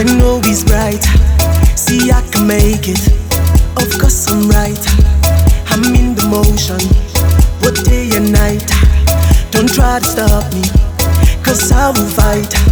I know it's bright. See, I can make it. Of course, I'm right. I'm in the motion, both day and night. Don't try to stop me, cause I will fight.